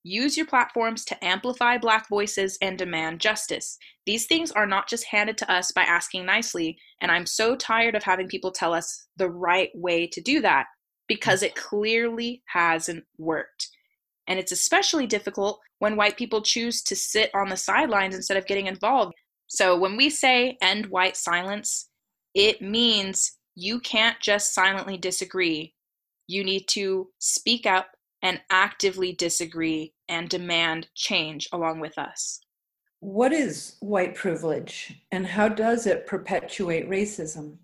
Use your platforms to amplify Black voices and demand justice. These things are not just handed to us by asking nicely, and I'm so tired of having people tell us the right way to do that, because it clearly hasn't worked. And it's especially difficult when white people choose to sit on the sidelines instead of getting involved. So when we say end white silence, it means you can't just silently disagree. You need to speak up and actively disagree and demand change along with us. What is white privilege, and how does it perpetuate racism?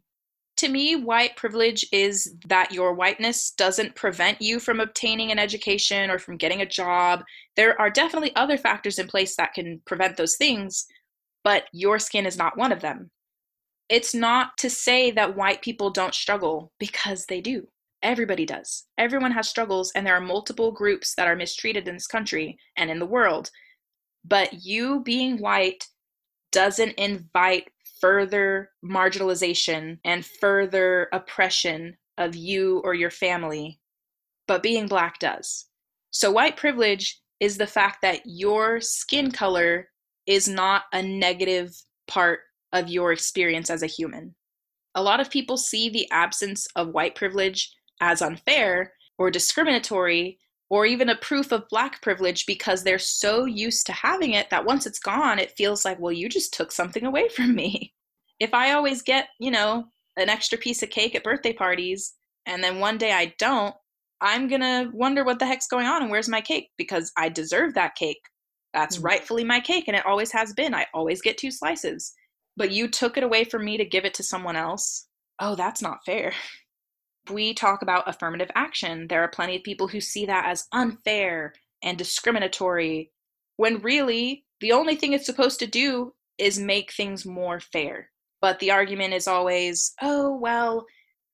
To me, white privilege is that your whiteness doesn't prevent you from obtaining an education or from getting a job. There are definitely other factors in place that can prevent those things, but your skin is not one of them. It's not to say that white people don't struggle, because they do. Everybody does. Everyone has struggles, and there are multiple groups that are mistreated in this country and in the world. But you being white doesn't invite further marginalization and further oppression of you or your family, but being Black does. So white privilege is the fact that your skin color is not a negative part of your experience as a human. A lot of people see the absence of white privilege as unfair or discriminatory or even a proof of Black privilege because they're so used to having it that once it's gone, it feels like, well, you just took something away from me. If I always get, you know, an extra piece of cake at birthday parties and then one day I don't, I'm going to wonder what the heck's going on and where's my cake because I deserve that cake. That's rightfully my cake and it always has been. I always get 2 slices. But you took it away from me to give it to someone else. Oh, that's not fair. We talk about affirmative action. There are plenty of people who see that as unfair and discriminatory, when really the only thing it's supposed to do is make things more fair. But the argument is always, oh, well,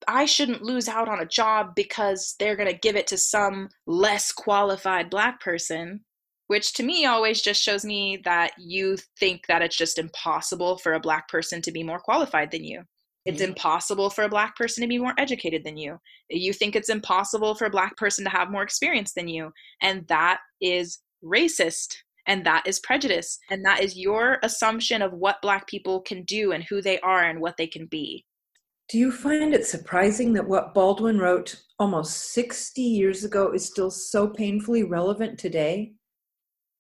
I shouldn't lose out on a job because they're going to give it to some less qualified Black person. Which to me always just shows me that you think that it's just impossible for a Black person to be more qualified than you. It's impossible for a Black person to be more educated than you. You think it's impossible for a Black person to have more experience than you. And that is racist. And that is prejudice. And that is your assumption of what Black people can do and who they are and what they can be. Do you find it surprising that what Baldwin wrote almost 60 years ago is still so painfully relevant today?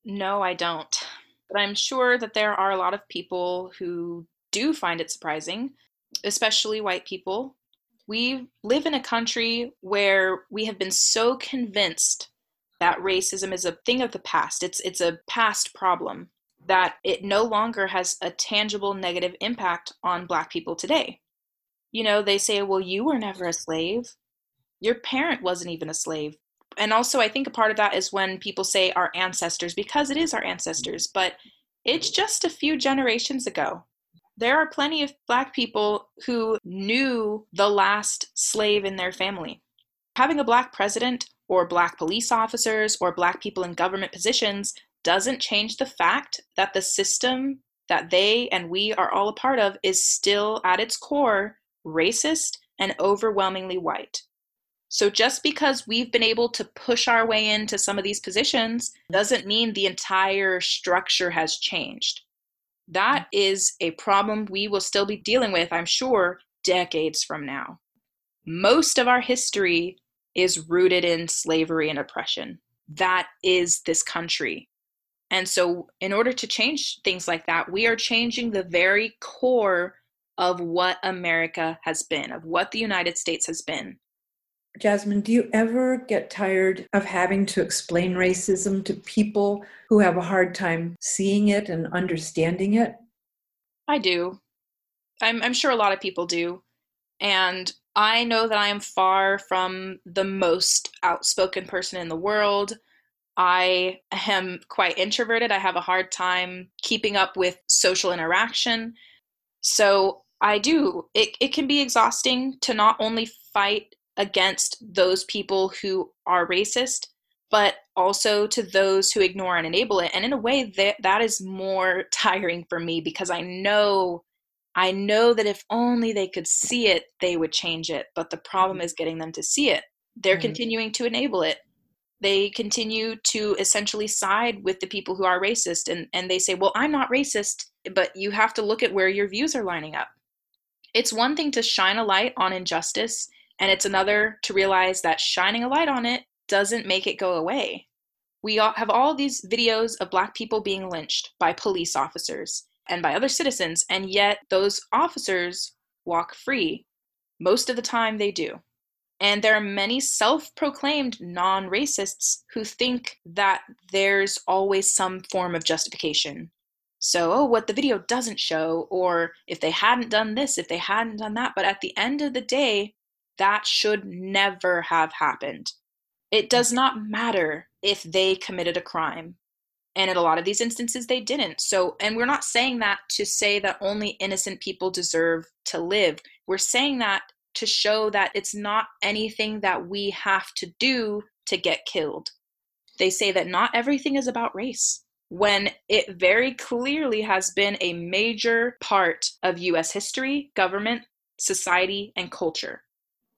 No, I don't. But I'm sure that there are a lot of people who do find it surprising, especially white people. We live in a country where we have been so convinced that racism is a thing of the past. It's a past problem, that it no longer has a tangible negative impact on Black people today. You know, they say, well, you were never a slave. Your parent wasn't even a slave. And also, I think a part of that is when people say our ancestors, because it is our ancestors, but it's just a few generations ago. There are plenty of Black people who knew the last slave in their family. Having a Black president or Black police officers or Black people in government positions doesn't change the fact that the system that they and we are all a part of is still at its core racist and overwhelmingly white. So just because we've been able to push our way into some of these positions doesn't mean the entire structure has changed. That is a problem we will still be dealing with, I'm sure, decades from now. Most of our history is rooted in slavery and oppression. That is this country. And so in order to change things like that, we are changing the very core of what America has been, of what the United States has been. Jasmine, do you ever get tired of having to explain racism to people who have a hard time seeing it and understanding it? I do. I'm sure a lot of people do. And I know that I am far from the most outspoken person in the world. I am quite introverted. I have a hard time keeping up with social interaction. So I do. It can be exhausting to not only fight against those people who are racist, but also to those who ignore and enable it. And in a way, that is more tiring for me because I know that if only they could see it, they would change it. But the problem is getting them to see it. They're continuing to enable it. They continue to essentially side with the people who are racist. And they say, well, I'm not racist, but you have to look at where your views are lining up. It's one thing to shine a light on injustice, and it's another to realize that shining a light on it doesn't make it go away. We have all these videos of Black people being lynched by police officers and by other citizens, and yet those officers walk free. Most of the time they do. And there are many self-proclaimed non-racists who think that there's always some form of justification. So, oh, what the video doesn't show, or if they hadn't done this, if they hadn't done that. But at the end of the day, that should never have happened. It does not matter if they committed a crime. And in a lot of these instances, they didn't. So, and we're not saying that to say that only innocent people deserve to live. We're saying that to show that it's not anything that we have to do to get killed. They say that not everything is about race, when it very clearly has been a major part of U.S. history, government, society, and culture.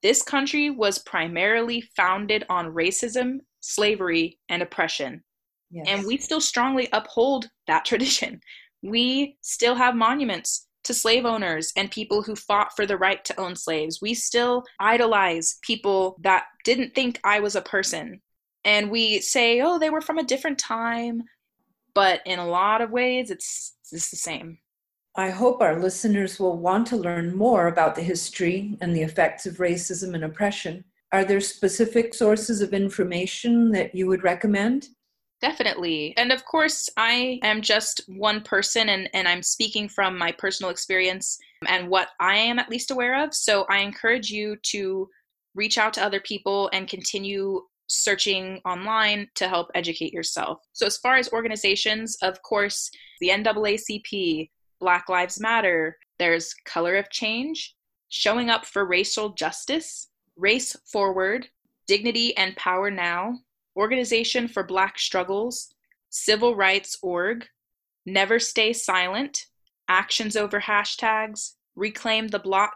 This country was primarily founded on racism, slavery, and oppression. Yes. And we still strongly uphold that tradition. We still have monuments to slave owners and people who fought for the right to own slaves. We still idolize people that didn't think I was a person. And we say, oh, they were from a different time. But in a lot of ways, it's the same. I hope our listeners will want to learn more about the history and the effects of racism and oppression. Are there specific sources of information that you would recommend? Definitely. And of course, I am just one person and I'm speaking from my personal experience and what I am at least aware of. So I encourage you to reach out to other people and continue searching online to help educate yourself. So as far as organizations, of course, the NAACP, Black Lives Matter, there's Color of Change, Showing Up for Racial Justice, Race Forward, Dignity and Power Now, Organization for Black Struggles, Civil Rights Org, Never Stay Silent, Actions Over Hashtags, Reclaim the Block,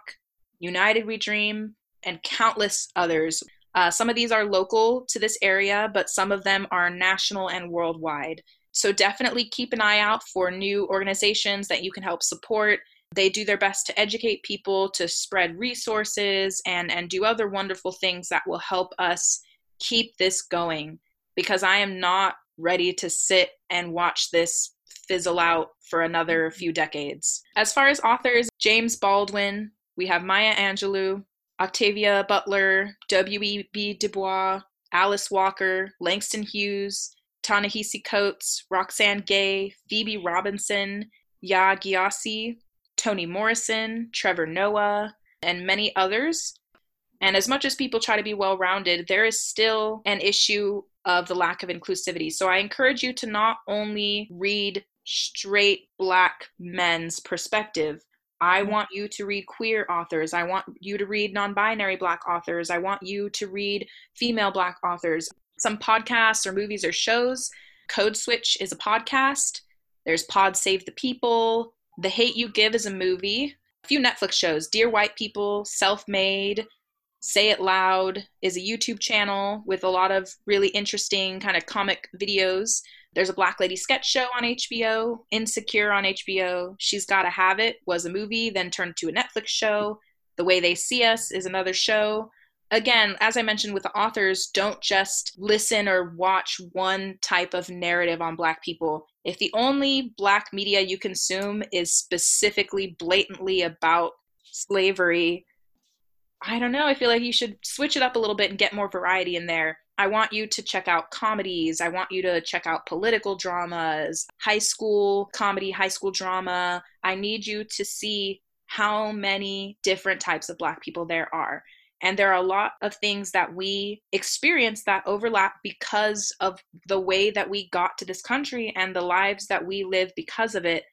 United We Dream, and countless others. Some of these are local to this area, but some of them are national and worldwide. So definitely keep an eye out for new organizations that you can help support. They do their best to educate people, to spread resources, and do other wonderful things that will help us keep this going, because I am not ready to sit and watch this fizzle out for another few decades. As far as authors, James Baldwin, we have Maya Angelou, Octavia Butler, W.E.B. Du Bois, Alice Walker, Langston Hughes, Ta-Nehisi Coates, Roxane Gay, Phoebe Robinson, Ya Gyasi, Toni Morrison, Trevor Noah, and many others. And as much as people try to be well-rounded, there is still an issue of the lack of inclusivity. So I encourage you to not only read straight Black men's perspective. I want you to read queer authors. I want you to read non-binary Black authors. I want you to read female Black authors. Some podcasts or movies or shows. Code Switch is a podcast. There's Pod Save the People. The Hate U Give is a movie. A few Netflix shows. Dear White People, Self-Made, Say It Loud is a YouTube channel with a lot of really interesting kind of comic videos. There's a Black Lady sketch show on HBO, Insecure on HBO. She's Gotta Have It was a movie, then turned to a Netflix show. The Way They See Us is another show. Again, as I mentioned with the authors, don't just listen or watch one type of narrative on Black people. If the only Black media you consume is specifically blatantly about slavery, I don't know. I feel like you should switch it up a little bit and get more variety in there. I want you to check out comedies. I want you to check out political dramas, high school comedy, high school drama. I need you to see how many different types of Black people there are. And there are a lot of things that we experience that overlap because of the way that we got to this country and the lives that we live because of it.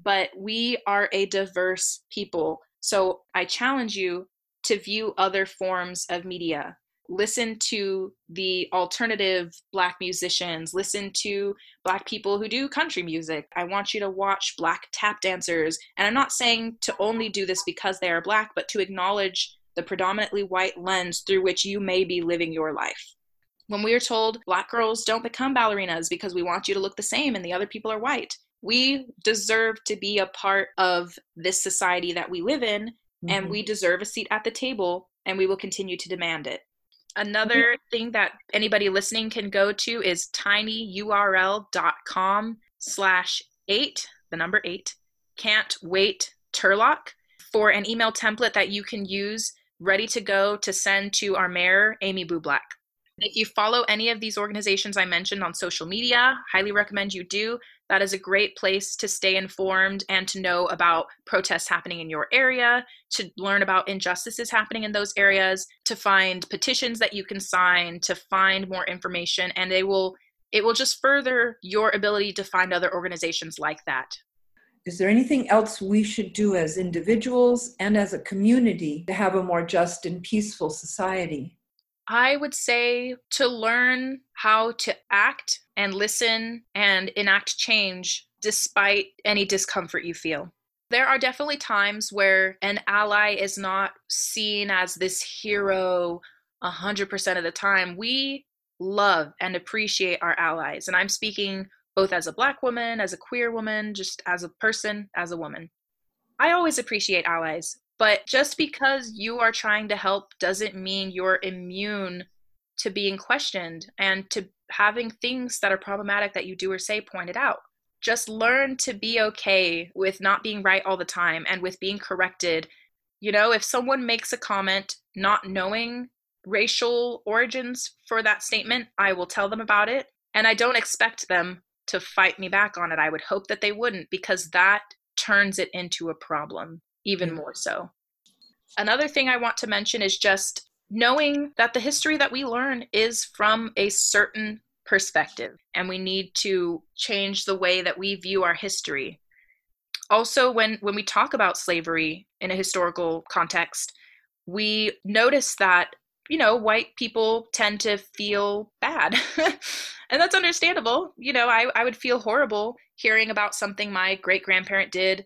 But we are a diverse people. So I challenge you to view other forms of media. Listen to the alternative Black musicians. Listen to Black people who do country music. I want you to watch Black tap dancers. And I'm not saying to only do this because they are Black, but to acknowledge the predominantly white lens through which you may be living your life. When we are told Black girls don't become ballerinas because we want you to look the same and the other people are white, we deserve to be a part of this society that we live in, mm-hmm. and we deserve a seat at the table, and we will continue to demand it. Another thing that anybody listening can go to is tinyurl.com/8 can't wait Turlock for an email template that you can use ready to go to send to our mayor, Amy Bublack. If you follow any of these organizations I mentioned on social media, highly recommend you do. That is a great place to stay informed and to know about protests happening in your area, to learn about injustices happening in those areas, to find petitions that you can sign, to find more information, and it will just further your ability to find other organizations like that. Is there anything else we should do as individuals and as a community to have a more just and peaceful society? I would say to learn how to act and listen and enact change despite any discomfort you feel. There are definitely times where an ally is not seen as this hero 100% of the time. We love and appreciate our allies. And I'm speaking both as a Black woman, as a queer woman, just as a person, as a woman. I always appreciate allies, but just because you are trying to help doesn't mean you're immune to being questioned and to having things that are problematic that you do or say pointed out. Just learn to be okay with not being right all the time and with being corrected. You know, if someone makes a comment not knowing racial origins for that statement, I will tell them about it. And I don't expect them to fight me back on it. I would hope that they wouldn't, because that turns it into a problem even more so. Another thing I want to mention is just knowing that the history that we learn is from a certain perspective, and we need to change the way that we view our history. Also, when we talk about slavery in a historical context, we notice that, you know, white people tend to feel bad. And that's understandable. You know, I would feel horrible hearing about something my great-grandparent did.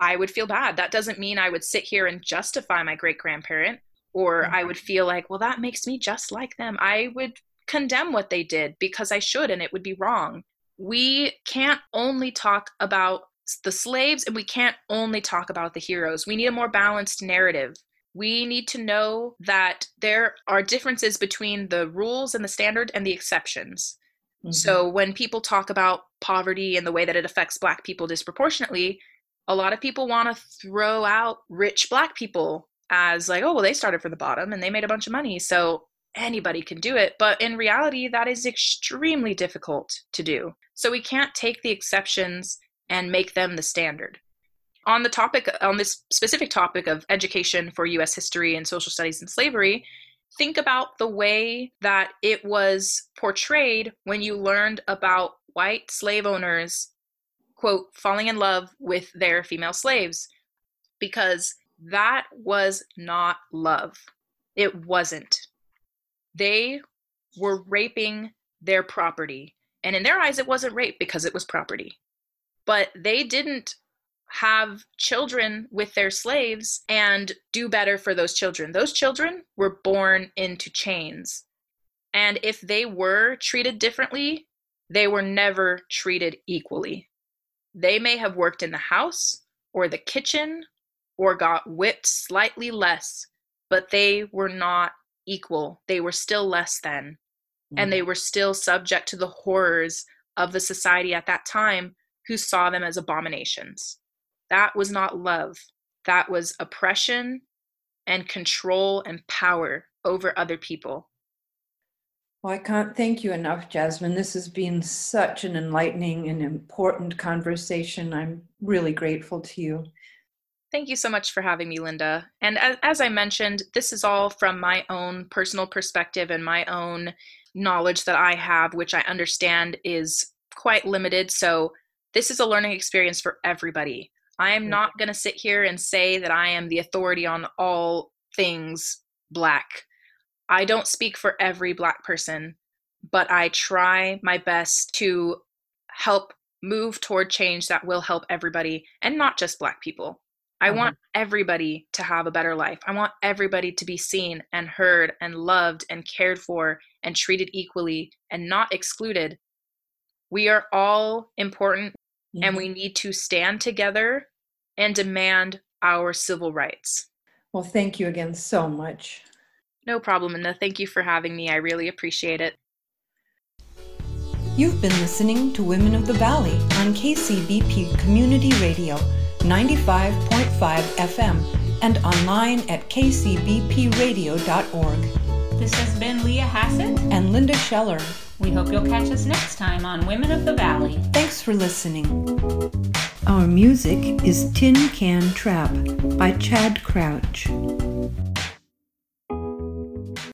I would feel bad. That doesn't mean I would sit here and justify my great-grandparent, or I would feel like, well, that makes me just like them. I would condemn what they did because I should, and it would be wrong. We can't only talk about the slaves, and we can't only talk about the heroes. We need a more balanced narrative. We need to know that there are differences between the rules and the standard and the exceptions. Mm-hmm. So when people talk about poverty and the way that it affects Black people disproportionately, a lot of people want to throw out rich Black people as like, oh, well, they started from the bottom and they made a bunch of money, so anybody can do it. But in reality, that is extremely difficult to do. So we can't take the exceptions and make them the standard. On this specific topic of education for U.S. history and social studies and slavery, think about the way that it was portrayed when you learned about white slave owners, quote, falling in love with their female slaves, because that was not love. It wasn't. They were raping their property. And in their eyes, it wasn't rape because it was property. But they didn't have children with their slaves and do better for those children. Those children were born into chains. And if they were treated differently, they were never treated equally. They may have worked in the house or the kitchen or got whipped slightly less, but they were not equal. They were still less than, and they were still subject to the horrors of the society at that time, who saw them as abominations. That was not love. That was oppression and control and power over other people. Well, I can't thank you enough, Jasmine. This has been such an enlightening and important conversation. I'm really grateful to you. Thank you so much for having me, Linda. And as I mentioned, this is all from my own personal perspective and my own knowledge that I have, which I understand is quite limited. So this is a learning experience for everybody. I am not going to sit here and say that I am the authority on all things Black. I don't speak for every Black person, but I try my best to help move toward change that will help everybody, and not just Black people. I want everybody to have a better life. I want everybody to be seen and heard and loved and cared for and treated equally and not excluded. We are all important, and we need to stand together and demand our civil rights. Well, thank you again so much. No problem, Anna. Thank you for having me. I really appreciate it. You've been listening to Women of the Valley on KCBP Community Radio, 95.5 FM, and online at kcbpradio.org. This has been Leah Hassett and Linda Scheller. We hope you'll catch us next time on Women of the Valley. Thanks for listening. Our music is Tin Can Trap by Chad Crouch.